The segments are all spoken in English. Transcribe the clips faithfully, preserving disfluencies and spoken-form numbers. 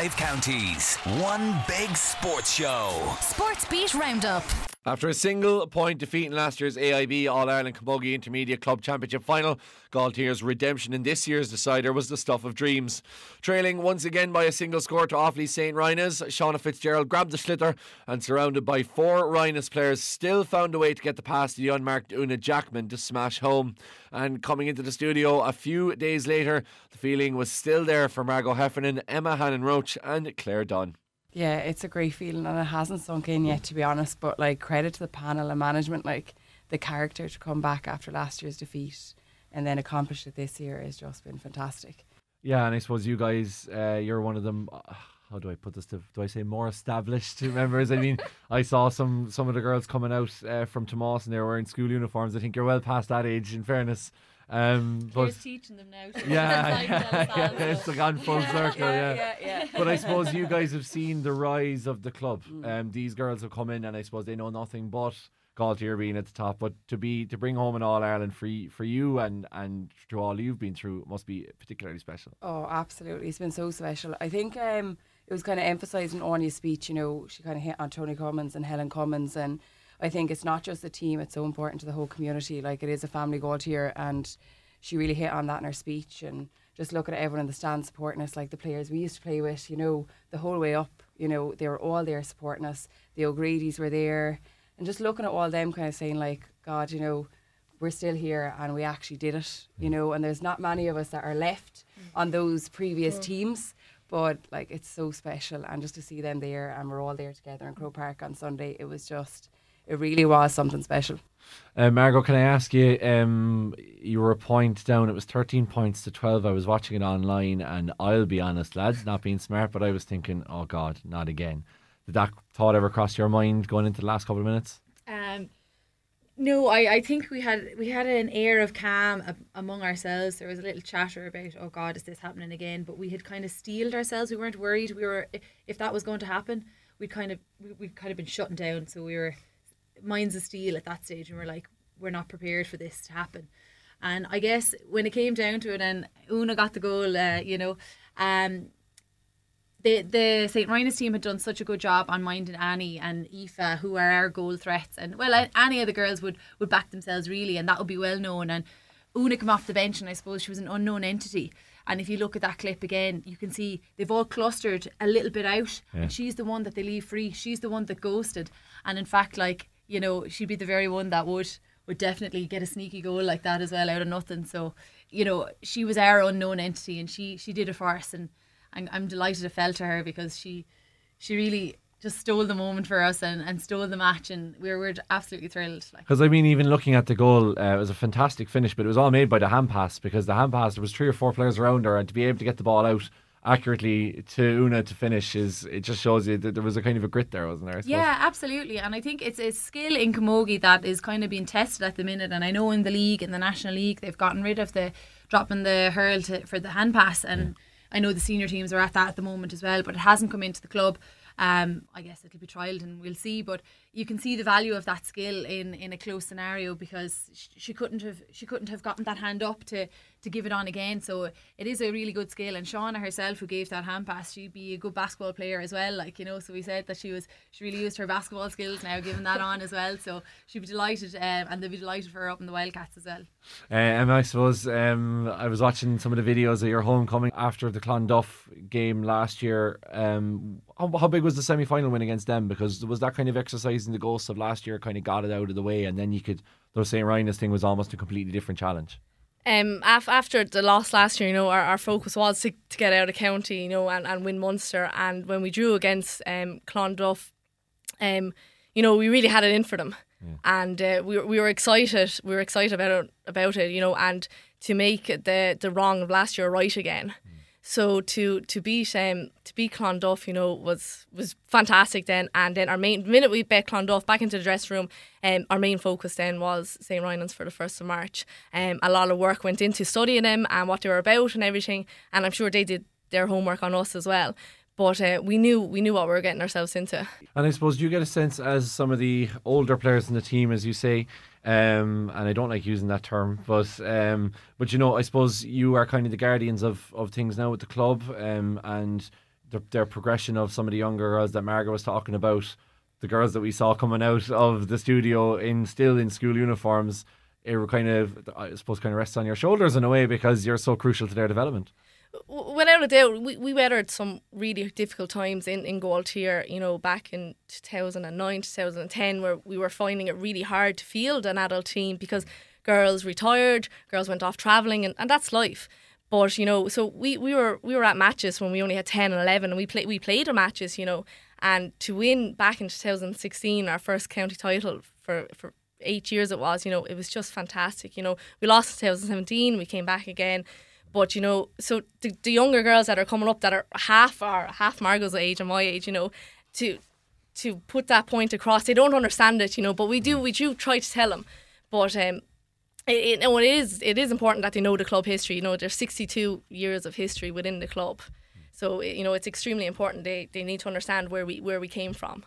Five counties, one big sports show. Sports Beat Roundup. After a single point defeat in last year's A I B All-Ireland Camogie Intermediate Club Championship final, Gailltír's redemption in this year's decider was the stuff of dreams. Trailing once again by a single score to Offaly Saint Rynagh's, Shauna Fitzgerald grabbed the slither and, surrounded by four Rynagh's players, still found a way to get the pass to the unmarked Una Jackman to smash home. And coming into the studio a few days later, the feeling was still there for Margot Heffernan, Emma Hannan-Roach and Claire Dunn. Yeah, it's a great feeling and it hasn't sunk in yet, to be honest, but like, credit to the panel and management, like the character to come back after last year's defeat and then accomplish it this year has just been fantastic. Yeah, and I suppose you guys, uh, you're one of them, how do I put this, to, do I say more established members? I mean, I saw some, some of the girls coming out uh, from Tomás and they were wearing school uniforms. I think you're well past that age, in fairness. Um, but teaching them now. So yeah, yeah, yeah, it's like gone full yeah, circle. Yeah, yeah. Yeah, yeah. But I suppose you guys have seen the rise of the club. Mm. Um, these girls have come in, and I suppose they know nothing but Gailltír being at the top. But to be to bring home an All Ireland for for you and and to all you've been through must be particularly special. Oh, absolutely! It's been so special. I think um, it was kind of emphasised in Annie's speech. You know, she kind of hit on Tony Cummins and Helen Cummins and. I think it's not just the team, it's so important to the whole community. Like, it is a family Gailltír, and she really hit on that in her speech. And just looking at everyone in the stand supporting us, like the players we used to play with, you know, the whole way up, you know, they were all there supporting us. The O'Grady's were there. And just looking at all them kind of saying, like, God, you know, we're still here and we actually did it, you know, and there's not many of us that are left on those previous yeah. teams. But, like, it's so special. And just to see them there, and we're all there together in Croke Park on Sunday, it was just... It really was something special. Uh, Margot, can I ask you, um, you were a point down, it was thirteen points to twelve. I was watching it online and I'll be honest, lads, not being smart, but I was thinking, oh God, not again. Did that thought ever cross your mind going into the last couple of minutes? Um, no, I, I think we had we had an air of calm ab- among ourselves. There was a little chatter about, oh God, is this happening again? But we had kind of steeled ourselves. We weren't worried. We were, if, if that was going to happen, we'd kind of, we, we'd kind of been shutting down. So we were... minds of steel at that stage, and we're like, we're not prepared for this to happen. And I guess when it came down to it and Una got the goal, uh, you know, um, the the Saint Rynagh's team had done such a good job on minding Annie and Aoife, who are our goal threats, and well, any of the girls would, would back themselves really, and that would be well known. And Una came off the bench and I suppose she was an unknown entity, and if you look at that clip again, you can see they've all clustered a little bit out yeah. and she's the one that they leave free, she's the one that ghosted, and in fact, like, you know, she'd be the very one that would, would definitely get a sneaky goal like that as well out of nothing. So, you know, she was our unknown entity and she she did it for us, and I'm, I'm delighted it fell to her because she she really just stole the moment for us and, and stole the match, and we were, we were absolutely thrilled. Because, like, I mean, even looking at the goal, uh, it was a fantastic finish, but it was all made by the hand pass, because the hand pass, there was three or four players around her, and to be able to get the ball out accurately to Una to finish, is it just shows you that there was a kind of a grit there, wasn't there? Yeah, absolutely. And I think it's a skill in camogie that is kind of being tested at the minute, and I know in the league, in the National League, they've gotten rid of the dropping the hurl to, for the hand pass, and yeah. I know the senior teams are at that at the moment as well, but it hasn't come into the club. Um, I guess it'll be trialled and we'll see, but you can see the value of that skill in, in a close scenario, because she, she couldn't have she couldn't have gotten that hand up to, to give it on again. So it is a really good skill, and Shauna herself, who gave that hand pass, she'd be a good basketball player as well, like, you know. So we said that she was she really used her basketball skills now, giving that on as well. So she'd be delighted, um, and they'd be delighted for her up in the Wildcats as well. Uh, and I suppose um, I was watching some of the videos of your homecoming after the Clonduff game last year. Um, how, how big was was the semi-final win against them, because was that kind of exercise in the ghosts of last year kind of got it out of the way, and then you could, though Saint Rynagh's thing was almost a completely different challenge? Um, af- after the loss last year, you know, our, our focus was to, to get out of county, you know, and, and win Munster, and when we drew against um, Clonduff, um, you know, we really had it in for them yeah. and uh, we, we were excited we were excited about it, about it, you know, and to make the, the wrong of last year right again. Mm. So to to beat um to beat Clonduff, you know, was was fantastic then. And then our main the minute we beat Clonduff, back into the dressing room, um, our main focus then was Saint Rynagh's for the first of March. Um, a lot of work went into studying them and what they were about and everything. And I'm sure they did their homework on us as well. But uh, we knew we knew what we were getting ourselves into. And I suppose you get a sense, as some of the older players in the team, as you say, um, and I don't like using that term, but um, but you know, I suppose you are kind of the guardians of, of things now with the club, um, and their, their progression of some of the younger girls that Margot was talking about, the girls that we saw coming out of the studio in still in school uniforms, it kind of, I suppose, kind of rests on your shoulders in a way because you're so crucial to their development. Without a doubt, we, we weathered some really difficult times in, in Gailltír, you know, back in two thousand nine, two thousand ten, where we were finding it really hard to field an adult team because girls retired, girls went off travelling, and, and that's life. But, you know, so we, we were we were at matches when we only had ten and eleven, and we, play, we played our matches, you know, and to win back in two thousand sixteen, our first county title for, for eight years it was, you know, it was just fantastic, you know. We lost in two thousand seventeen, we came back again. But, you know, so the, the younger girls that are coming up that are half our, half Margot's age and my age, you know, to to put that point across, they don't understand it, you know, but we do we do try to tell them. But um, it, it, no, it, is, it is important that they know the club history. You know, there's sixty-two years of history within the club. So, you know, it's extremely important. They they need to understand where we where we came from,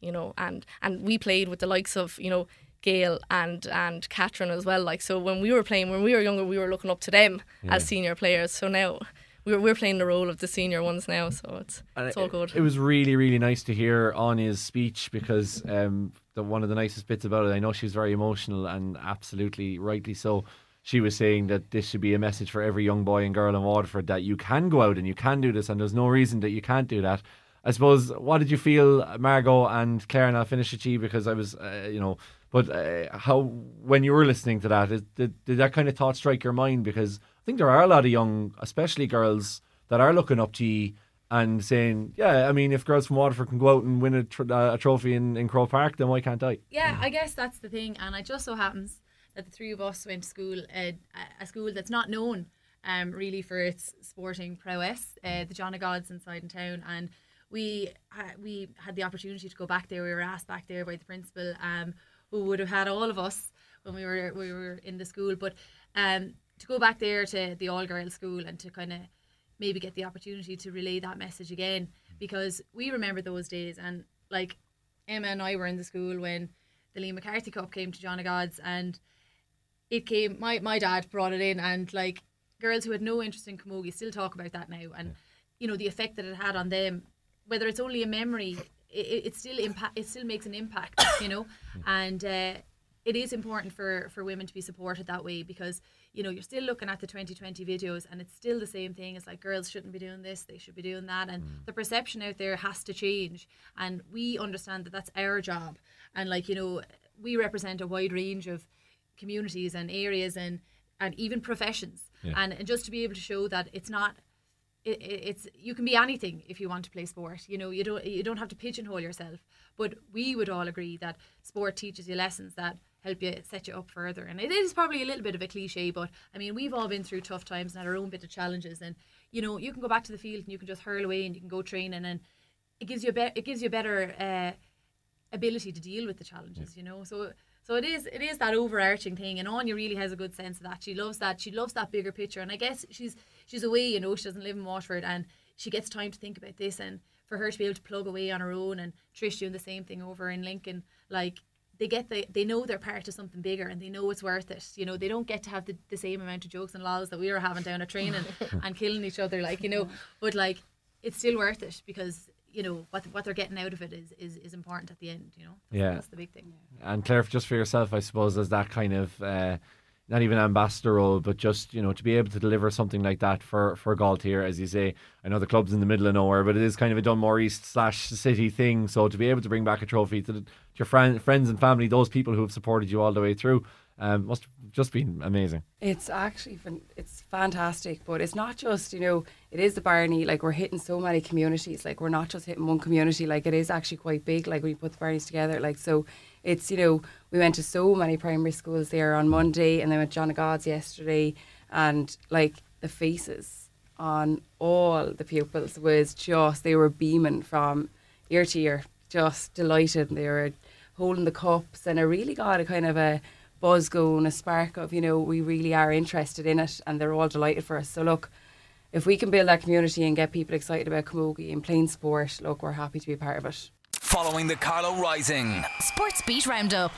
you know, and, and we played with the likes of, you know, Gail and and Catherine as well. Like, so when we were playing, when we were younger, we were looking up to them yeah. as senior players. So now we're we're playing the role of the senior ones now. So it's and it's all good. It, it was really really nice to hear Anya's speech because um the one of the nicest bits about it. I know she was very emotional and absolutely rightly so. She was saying that this should be a message for every young boy and girl in Waterford that you can go out and you can do this and there's no reason that you can't do that. I suppose, what did you feel, Margot and Claire? And I'll finish with you because I was uh, you know. But uh, how, when you were listening to that, it, did, did that kind of thought strike your mind? Because I think there are a lot of young, especially girls, that are looking up to you and saying, yeah, I mean, if girls from Waterford can go out and win a, tr a trophy in, in Croke Park, then why can't I? Yeah, I guess that's the thing. And it just so happens that the three of us went to school, uh, a school that's not known um, really for its sporting prowess, uh, the John of Gods inside in town. And we, uh, we had the opportunity to go back there. We were asked back there by the principal, um, who would have had all of us when we were we were in the school, but um, to go back there to the all-girls school and to kind of maybe get the opportunity to relay that message again, because we remember those days. And like Emma and I were in the school when the Lee McCarthy Cup came to John of Gods, and it came, my, my dad brought it in, and like girls who had no interest in camogie still talk about that now, and you know the effect that it had on them, whether it's only a memory. It, it still impact. It still makes an impact, you know, and uh, it is important for for women to be supported that way, because you know you're still looking at the twenty twenty videos and it's still the same thing. It's like girls shouldn't be doing this; they should be doing that, and the perception out there has to change. And we understand that that's our job, and like you know, we represent a wide range of communities and areas and and even professions, yeah. and, and just to be able to show that it's not. It, it's you can be anything if you want to play sport. You know, you don't you don't have to pigeonhole yourself. But we would all agree that sport teaches you lessons that help you set you up further. And it is probably a little bit of a cliche, but I mean we've all been through tough times and had our own bit of challenges. And you know, you can go back to the field and you can just hurl away and you can go training, and it gives you a be it gives you a better uh, ability to deal with the challenges. You know, so. So it is it is that overarching thing, and Anya really has a good sense of that. She loves that. She loves that bigger picture. And I guess she's she's away, you know, she doesn't live in Waterford, and she gets time to think about this, and for her to be able to plug away on her own, and Trish doing the same thing over in Lincoln, like they get the they know they're part of something bigger and they know it's worth it. You know, they don't get to have the, the same amount of jokes and lols that we were having down at training and killing each other, like, you know. But like it's still worth it, because you know what what they're getting out of it is is, is important at the end, you know. Yeah, that's the big thing. And Claire, just for yourself, I suppose, as that kind of uh, not even ambassador role, but just you know to be able to deliver something like that for for Gailltír, as you say. I know the club's in the middle of nowhere, but it is kind of a Dunmore East slash city thing. So to be able to bring back a trophy to, the, to your friend, friends and family, those people who have supported you all the way through, um, must have just been amazing. It's actually it's fantastic, but it's not just you know. It is the Barney, like we're hitting so many communities, like we're not just hitting one community, like it is actually quite big, like we put the Barneys together, like so it's, you know, we went to so many primary schools there on Monday, and then with John of Gods yesterday, and like the faces on all the pupils was just, they were beaming from ear to ear, just delighted, and they were holding the cups, and I really got a kind of a buzz going, a spark of, you know, we really are interested in it, and they're all delighted for us. So look, if we can build that community and get people excited about camogie and playing sport, look, we're happy to be a part of it. Following the Carlow Rising Sports Beat Roundup.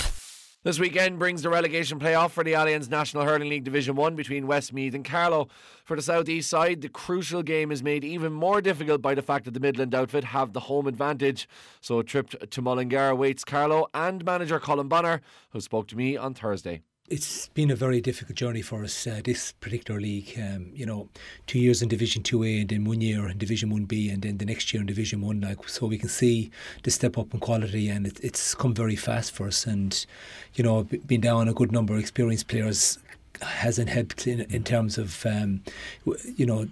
This weekend brings the relegation playoff for the Allianz National Hurling League Division one between Westmeath and Carlow. For the South East side, the crucial game is made even more difficult by the fact that the Midland outfit have the home advantage. So a trip to Mullingar awaits Carlow and manager Colin Bonner, who spoke to me on Thursday. It's been a very difficult journey for us, uh, this particular league. Um, you know, two years in Division two A and then one year in Division one B and then the next year in Division one. Like, so we can see the step up in quality, and it, it's come very fast for us. And, you know, being down a good number of experienced players hasn't helped in, in terms of, um, you know,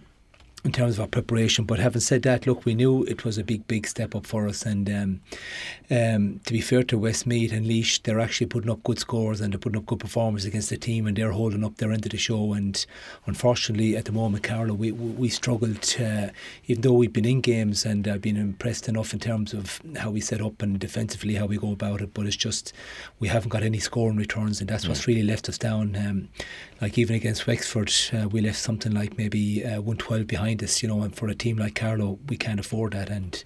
in terms of our preparation. But having said that, look, we knew it was a big, big step up for us. And um, um, to be fair to Westmeath and Laois, they're actually putting up good scores and they're putting up good performance against the team, and they're holding up their end of the show. And unfortunately, at the moment, Carlow, we we struggled, uh, even though we've been in games and I've uh, been impressed enough in terms of how we set up and defensively how we go about it. But it's just, we haven't got any scoring returns, and that's mm. what's really left us down. Um, like even against Wexford, uh, we left something like maybe uh, one twelve behind us, you know, and for a team like Carlow, we can't afford that. And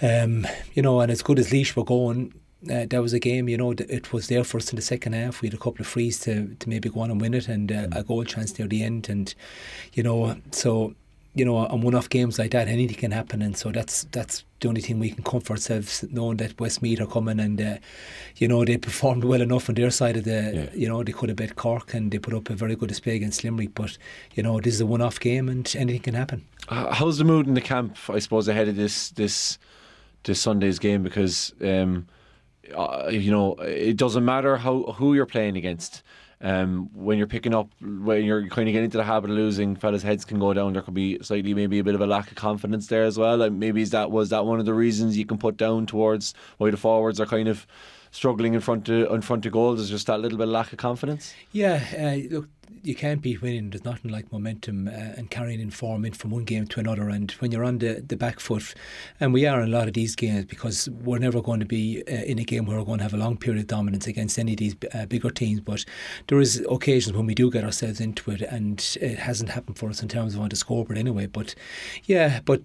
um, you know, and as good as Laois were going, uh, that was a game, you know, it was there for us in the second half. We had a couple of frees to, to maybe go on and win it, and uh, a goal chance near the end. And you know, so you know, on one-off games like that, anything can happen. And so that's that's the only thing we can comfort ourselves, knowing that Westmeath are coming, and uh, you know, they performed well enough on their side of the, yeah. you know, they could have beat Cork and they put up a very good display against Limerick. But you know, this is a one-off game and anything can happen. How's the mood in the camp, I suppose, ahead of this this this Sunday's game? Because um, uh, you know, it doesn't matter how who you're playing against. Um, when you're picking up, when you're kind of getting into the habit of losing, fellas' heads can go down. There could be slightly maybe a bit of a lack of confidence there as well. Like maybe that was that one of the reasons you can put down towards why the forwards are kind of struggling in front of in front of goals, is just that little bit of lack of confidence. Yeah, uh, look, you can't beat winning. There's nothing like momentum uh, and carrying in form in from one game to another. And when you're on the, the back foot, and we are in a lot of these games, because we're never going to be uh, in a game where we're going to have a long period of dominance against any of these uh, bigger teams. But there is occasions when we do get ourselves into it, and it hasn't happened for us in terms of on the scoreboard anyway. But yeah, but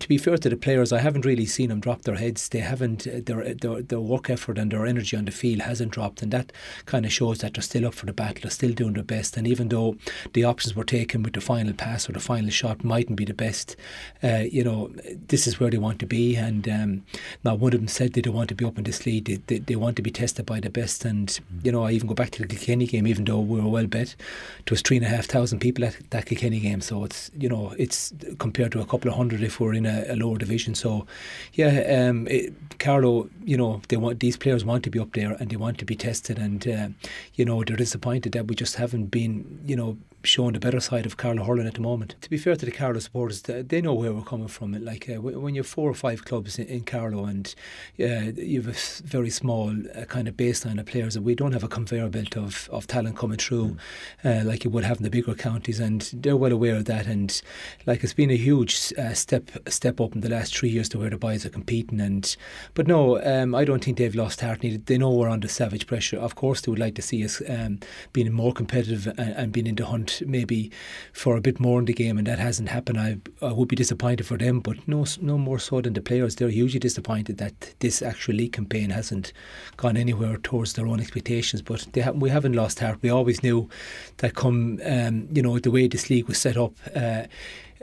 to be fair to the players, I haven't really seen them drop their heads. They haven't, their, their, their work effort and their energy on the field hasn't dropped, and that kind of shows that they're still up for the battle, they're still doing their best. And even though the options were taken with the final pass or the final shot mightn't be the best, uh, you know, this is where they want to be. And um, not one of them said they don't want to be up in this league. They, they, they want to be tested by the best. And mm. you know, I even go back to the Kilkenny game. Even though we were well bet, there was three and a half thousand people at that Kilkenny game. So it's, you know, it's compared to a couple of hundred if we're in a, a lower division. So yeah, um, it, Carlow, you know, they want, these players want to be up there and they want to be tested. And uh, you know, they're disappointed that we just haven't been, you know, showing the better side of Carlow hurling at the moment. To be fair to the Carlow supporters, they know where we're coming from. Like uh, when you have four or five clubs in, in Carlow, and uh, you have a very small uh, kind of baseline of players, and we don't have a conveyor belt of, of talent coming through mm. uh, like you would have in the bigger counties, and they're well aware of that. And like, it's been a huge uh, step step up in the last three years to where the boys are competing. And but no, um, I don't think they've lost heart. They know we're under savage pressure. Of course, they would like to see us um, being more competitive and, and being in the hunt maybe for a bit more in the game, and that hasn't happened. I I would be disappointed for them, but no no more so than the players. They're hugely disappointed that this actual league campaign hasn't gone anywhere towards their own expectations. But they ha- we haven't lost heart. We always knew that come um, you know, the way this league was set up, uh,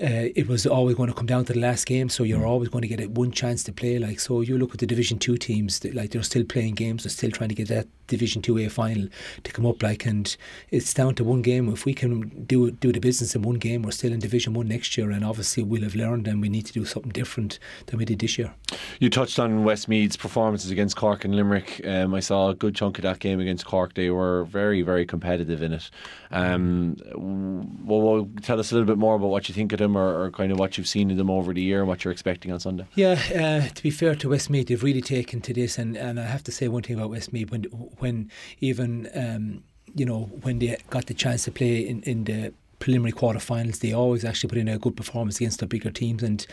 Uh, it was always going to come down to the last game, so you're mm. always going to get one chance to play. Like, so you look at the Division two teams, they, like they're still playing games, they're still trying to get that Division two A final to come up, like, and it's down to one game. If we can do do the business in one game, we're still in Division one next year, and obviously we'll have learned, and we need to do something different than we did this year. You touched on Westmeath's performances against Cork and Limerick. um, I saw a good chunk of that game against Cork. They were very, very competitive in it. um, well, well, tell us a little bit more about what you think of them, or, or kind of what you've seen in them over the year and what you're expecting on Sunday. Yeah, uh, to be fair to Westmeath, they've really taken to this, and, and I have to say one thing about Westmeath, when when even um, you know, when they got the chance to play in, in the preliminary quarterfinals, they always actually put in a good performance against the bigger teams. And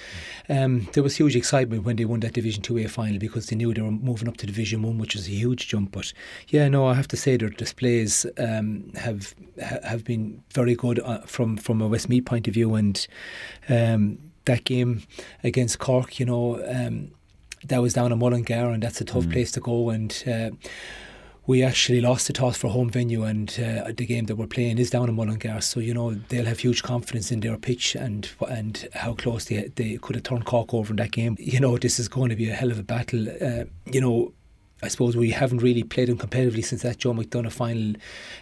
um, there was huge excitement when they won that Division two A final, because they knew they were moving up to Division one, which was a huge jump. But yeah, no, I have to say their displays um, have have been very good uh, from, from a Westmeath point of view. And um, that game against Cork, you know, um, that was down in Mullingar, and that's a tough mm. place to go. And uh, we actually lost the toss for home venue, and uh, the game that we're playing is down in Mullingar, so you know they'll have huge confidence in their pitch and and how close they they could have turned Cork over in that game. You know, this is going to be a hell of a battle. Uh, you know, I suppose we haven't really played them competitively since that Joe McDonough final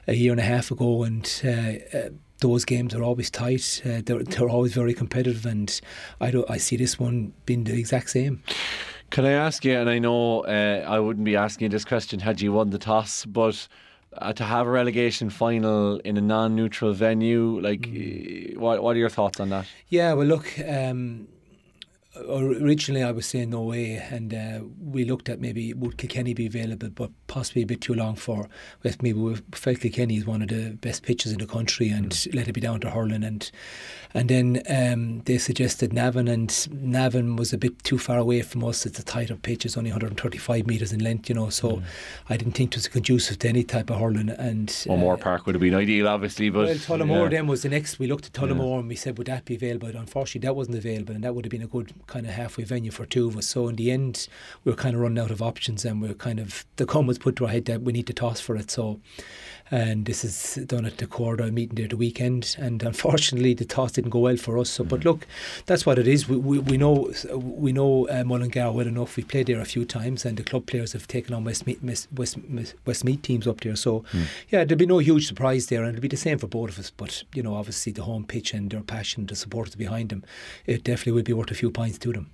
a year and a half ago, and uh, uh, those games are always tight. Uh, they're they're always very competitive, and I don't I see this one being the exact same. Can I ask you, and I know uh, I wouldn't be asking you this question had you won the toss, but uh, to have a relegation final in a non-neutral venue, like, mm. what what are your thoughts on that? Yeah, well, look, um, originally I was saying no way, and uh, we looked at maybe would Kilkenny be available, but possibly a bit too long for Westmeath. We felt Kilkenny is one of the best pitches in the country, and mm. let it be down to hurling, and and then um, they suggested Navan, and Navan was a bit too far away from us. It's a tighter pitch, it's only one hundred thirty-five metres in length, you know, so mm. I didn't think it was conducive to any type of hurling. And well, Moore uh, Park would have been ideal, obviously, but well, Tullamore yeah. then was the next. We looked at Tullamore yeah. and we said would that be available, but unfortunately that wasn't available, and that would have been a good kind of halfway venue for two of us. So in the end we were kind of running out of options, and we were kind of the Cummins put to our head that we need to toss for it. So, and this is done at the Corda meeting there the weekend, and unfortunately the toss didn't go well for us. So, but look, that's what it is. We we, we know we know uh, Mullingar well enough. We played there a few times, and the club players have taken on Westmeath West, West, West, Westmeath teams up there. So, mm. yeah, there'll be no huge surprise there, and it'll be the same for both of us. But you know, obviously the home pitch and their passion, the supporters behind them, it definitely will be worth a few points to them.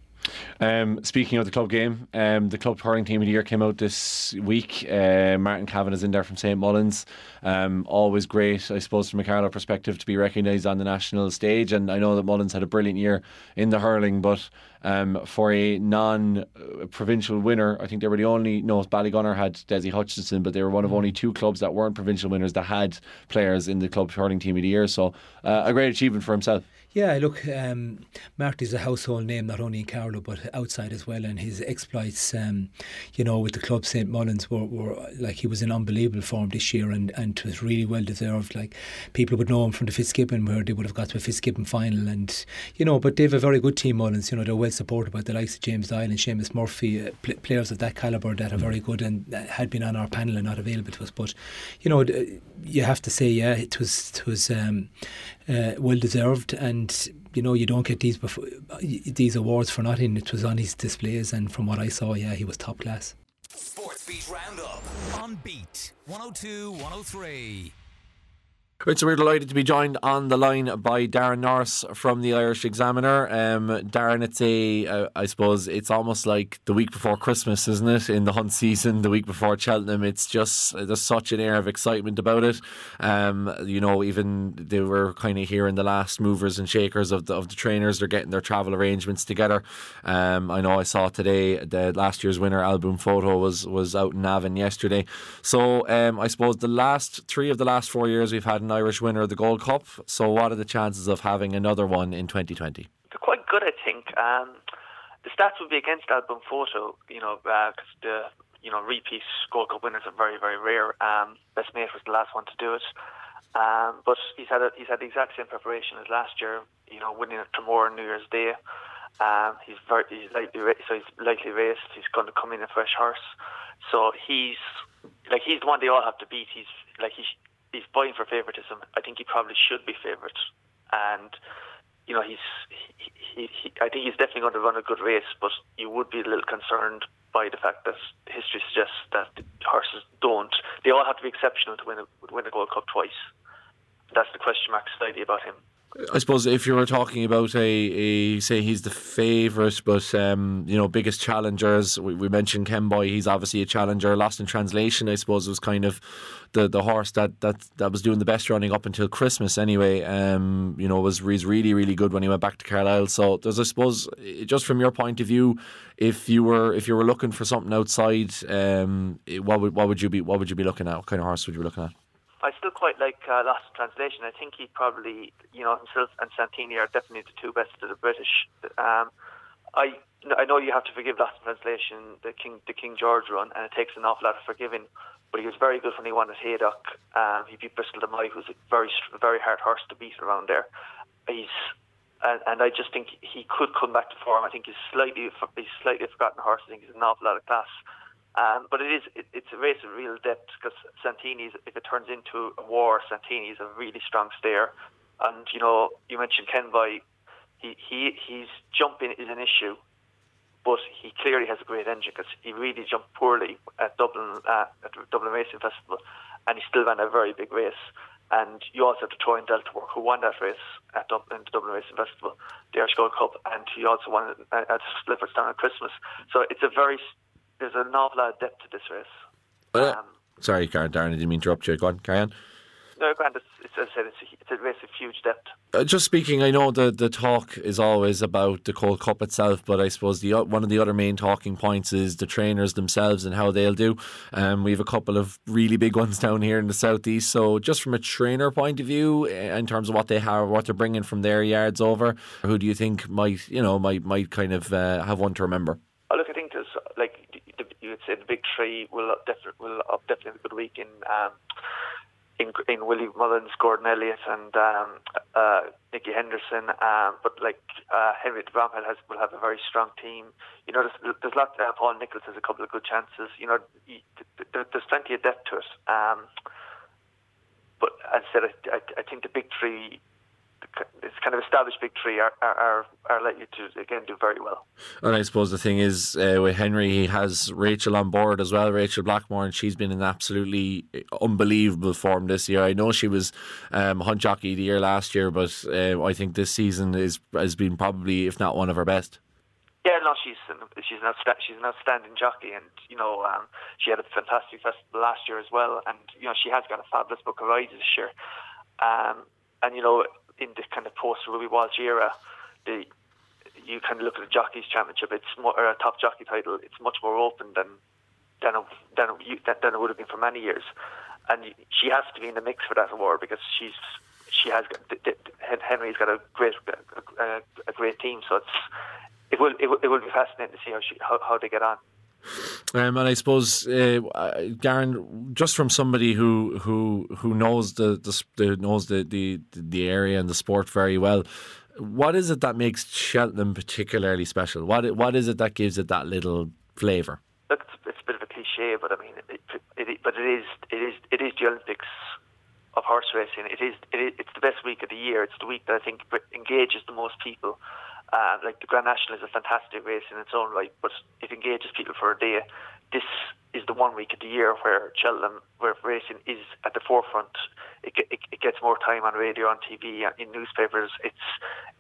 Um, speaking of the club game, um, the club hurling team of the year came out this week. uh, Martin Cavanagh is in there from St Mullins. Um, always great, I suppose, from a Carlow perspective to be recognised on the national stage, and I know that Mullins had a brilliant year in the hurling, but um, for a non-provincial winner, I think they were the only, no, Ballygunner had Desi Hutchinson, but they were one of only two clubs that weren't provincial winners that had players in the club hurling team of the year. So uh, a great achievement for himself. Yeah, look, um, Marty's a household name not only in Carlow but outside as well, and his exploits, um, you know, with the club St Mullins were, were like, he was in unbelievable form this year, and, and it was really well deserved. Like, people would know him from the Fitzgibbon, where they would have got to a Fitzgibbon final, and you know, but they have a very good team, Mullins. You know, they're well supported by the likes of James Dyle and Seamus Murphy, uh, pl players of that calibre that are very good and had been on our panel and not available to us. But you know, you have to say, yeah, it was it was um, uh, well deserved. And And you know, you don't get these before, these awards for nothing. It was on his displays, and from what I saw, yeah, he was top class. Sports Beat Roundup on Beat one oh two, one oh three. Right, so we're delighted to be joined on the line by Darren Norris from the Irish Examiner. Um, Darren, it's a, uh, I suppose it's almost like the week before Christmas, isn't it? In the hunt season, the week before Cheltenham, it's just there's such an air of excitement about it. Um, you know, even they were kind of hearing the last movers and shakers of the of the trainers. They're getting their travel arrangements together. Um, I know I saw today that last year's winner, Al Boum Photo, was was out in Navan yesterday. So um, I suppose the last three of the last four years we've had an Irish winner of the Gold Cup. So what are the chances of having another one in twenty twenty? They're quite good, I think. Um, the stats would be against Al Boum Photo, you know, because uh, the you know repeat Gold Cup winners are very, very rare. Um, Westmeath was the last one to do it, um, but he's had a, he's had the exact same preparation as last year. You know, winning at Tremor on New Year's Day. Um, he's very he's lightly so he's lightly raced. He's going to come in a fresh horse, so he's like he's the one they all have to beat. He's like he. He's vying for favouritism. I think he probably should be favoured, and you know he's. He, he, he, I think he's definitely going to run a good race, but you would be a little concerned by the fact that history suggests that the horses don't. They all have to be exceptional to win a win a Gold Cup twice. That's the question mark slightly about him. I suppose if you were talking about a, a say he's the favourite, but um, you know, biggest challengers, we, we mentioned Kemboy, he's obviously a challenger. Lost in Translation, I suppose, was kind of the, the horse that, that that was doing the best running up until Christmas anyway. Um, you know, was, was really, really good when he went back to Carlisle. So there's, I suppose, just from your point of view, if you were if you were looking for something outside, um, what would what would you be what would you be looking at? What kind of horse would you be looking at? I still quite like uh, Lost in Translation. I think he probably, you know, himself and Santini are definitely the two best of the British. Um, I I know you have to forgive Lost in Translation, the King the King George run, and it takes an awful lot of forgiving. But he was very good when he won at Haydock. Um, he beat Bristol Demoy, who's a very very hard horse to beat around there. He's and, and I just think he could come back to form. I think he's slightly he's slightly a forgotten horse. I think he's an awful lot of class. Um, but it is it, it's a race of real depth, because Santini's, if it turns into a war, Santini's a really strong stayer. And, you know, you mentioned Kemboy. He, he His jumping is an issue, but he clearly has a great engine, because he really jumped poorly at Dublin uh, at the Dublin Racing Festival, and he still ran a very big race. And you also have to throw in Delta Work, who won that race at Dublin, the Dublin Racing Festival, the Irish Gold Cup, and he also won at, at Slipperstown down at Christmas. So it's a very... There's an awful lot of depth to this race. Well, um, sorry, Karen, Darren, I didn't mean to interrupt you. Go on, carry on. No, Grant, it's, it's, as I said, it's, it's a race of huge depth. Uh, just speaking, I know the, the talk is always about the Gold Cup itself, but I suppose the one of the other main talking points is the trainers themselves and how they'll do. Um, we have a couple of really big ones down here in the southeast. So just from a trainer point of view, in terms of what they have, what they're bringing from their yards over, who do you think might, you know, might might kind of uh, have one to remember? Oh, look, I think there's like the, you would say the big three will definitely will definitely have a good week in. Um, In, in Willie Mullins, Gordon Elliott, and um, uh, Nicky Henderson, um, but like uh, Henry de Bromhead has will have a very strong team. You know, there's, there's lots. Uh, Paul Nicholls has a couple of good chances. You know, he, there, there's plenty of depth to it. Um, but as I said, I, I, I think the big three. It's kind of established big three are are are likely to again do very well. And I suppose the thing is uh, with Henry, he has Rachel on board as well, Rachel Blackmore, and she's been in absolutely unbelievable form this year. I know she was um, hunt jockey of the year last year, but uh, I think this season is has been probably, if not one of her best. Yeah, no, she's an, she's an outsta- she's an outstanding jockey, and you know um, she had a fantastic festival last year as well, and you know she has got a fabulous book of rides this year, um, and you know. In this kind of post-Ruby Walsh era, the you kind of look at the Jockeys Championship. It's more or a top jockey title. It's much more open than than it, than, it, than it would have been for many years. And she has to be in the mix for that award, because she's she has got, Henry's got a great a, a great team. So it's it will it will, it will be fascinating to see how she, how, how they get on. Um, and I suppose, uh, Darren, just from somebody who who who knows the, the knows the, the the area and the sport very well, what is it that makes Cheltenham particularly special? What what is it that gives it that little flavour? It's, it's a bit of a cliche, but I mean, it, it, but it is it is it is the Olympics of horse racing. It is, it is it's the best week of the year. It's the week that I think engages the most people. Uh, like the Grand National is a fantastic race in its own right, but it engages people for a day. This is the one week of the year where Cheltenham, where racing is at the forefront. It, it, it gets more time on radio, on T V, in newspapers. It's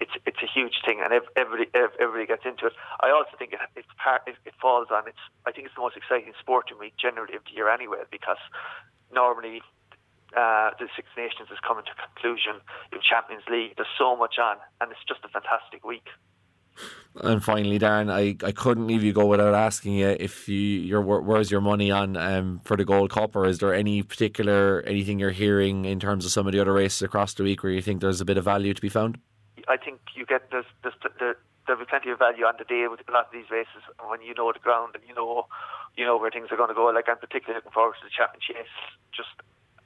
it's it's a huge thing, and everybody everybody gets into it. I also think it it's part, it, it falls on. It's I think it's the most exciting sporting week generally of the year anyway, because normally. Uh, the Six Nations is coming to conclusion. The Champions League, there's so much on, and it's just a fantastic week. And finally, Darren, I, I couldn't leave you go without asking you if you your where's your money on um, for the Gold Cup, or is there any particular anything you're hearing in terms of some of the other races across the week where you think there's a bit of value to be found? I think you get there's, there's, there there'll be plenty of value on the day with a lot of these races when you know the ground and you know you know where things are going to go. Like, I'm particularly looking forward to the Championships. Just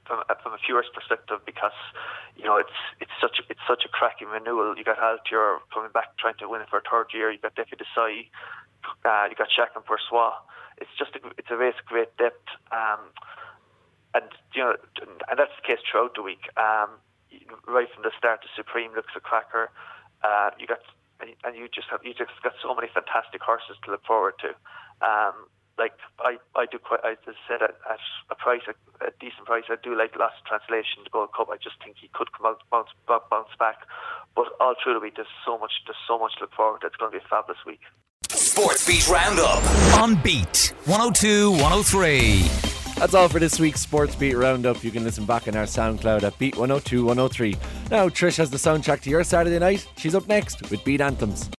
From, from a viewer's perspective, because you know it's it's such a, it's such a cracking renewal. You got Gailltír coming back trying to win it for a third year. You got Defi Desai, uh, you got Jacques and Persois. It's just a, it's a race of great depth, um, and you know and that's the case throughout the week. Um, right from the start, the Supreme looks a cracker. Uh, you got and you just have you just got so many fantastic horses to look forward to. Um, Like I, I do quite. I just said at, at a price, a, a decent price. I do like Lost in Translation, the Gold Cup. I just think he could come out, bounce, bounce back. But all through the week, there's so much, there's so much to look forward to. It's going to be a fabulous week. Sports Beat Roundup on Beat one oh two, one oh three. That's all for this week's Sports Beat Roundup. You can listen back on our SoundCloud at Beat one oh two, one oh three. Now Trish has the soundtrack to your Saturday night. She's up next with Beat Anthems.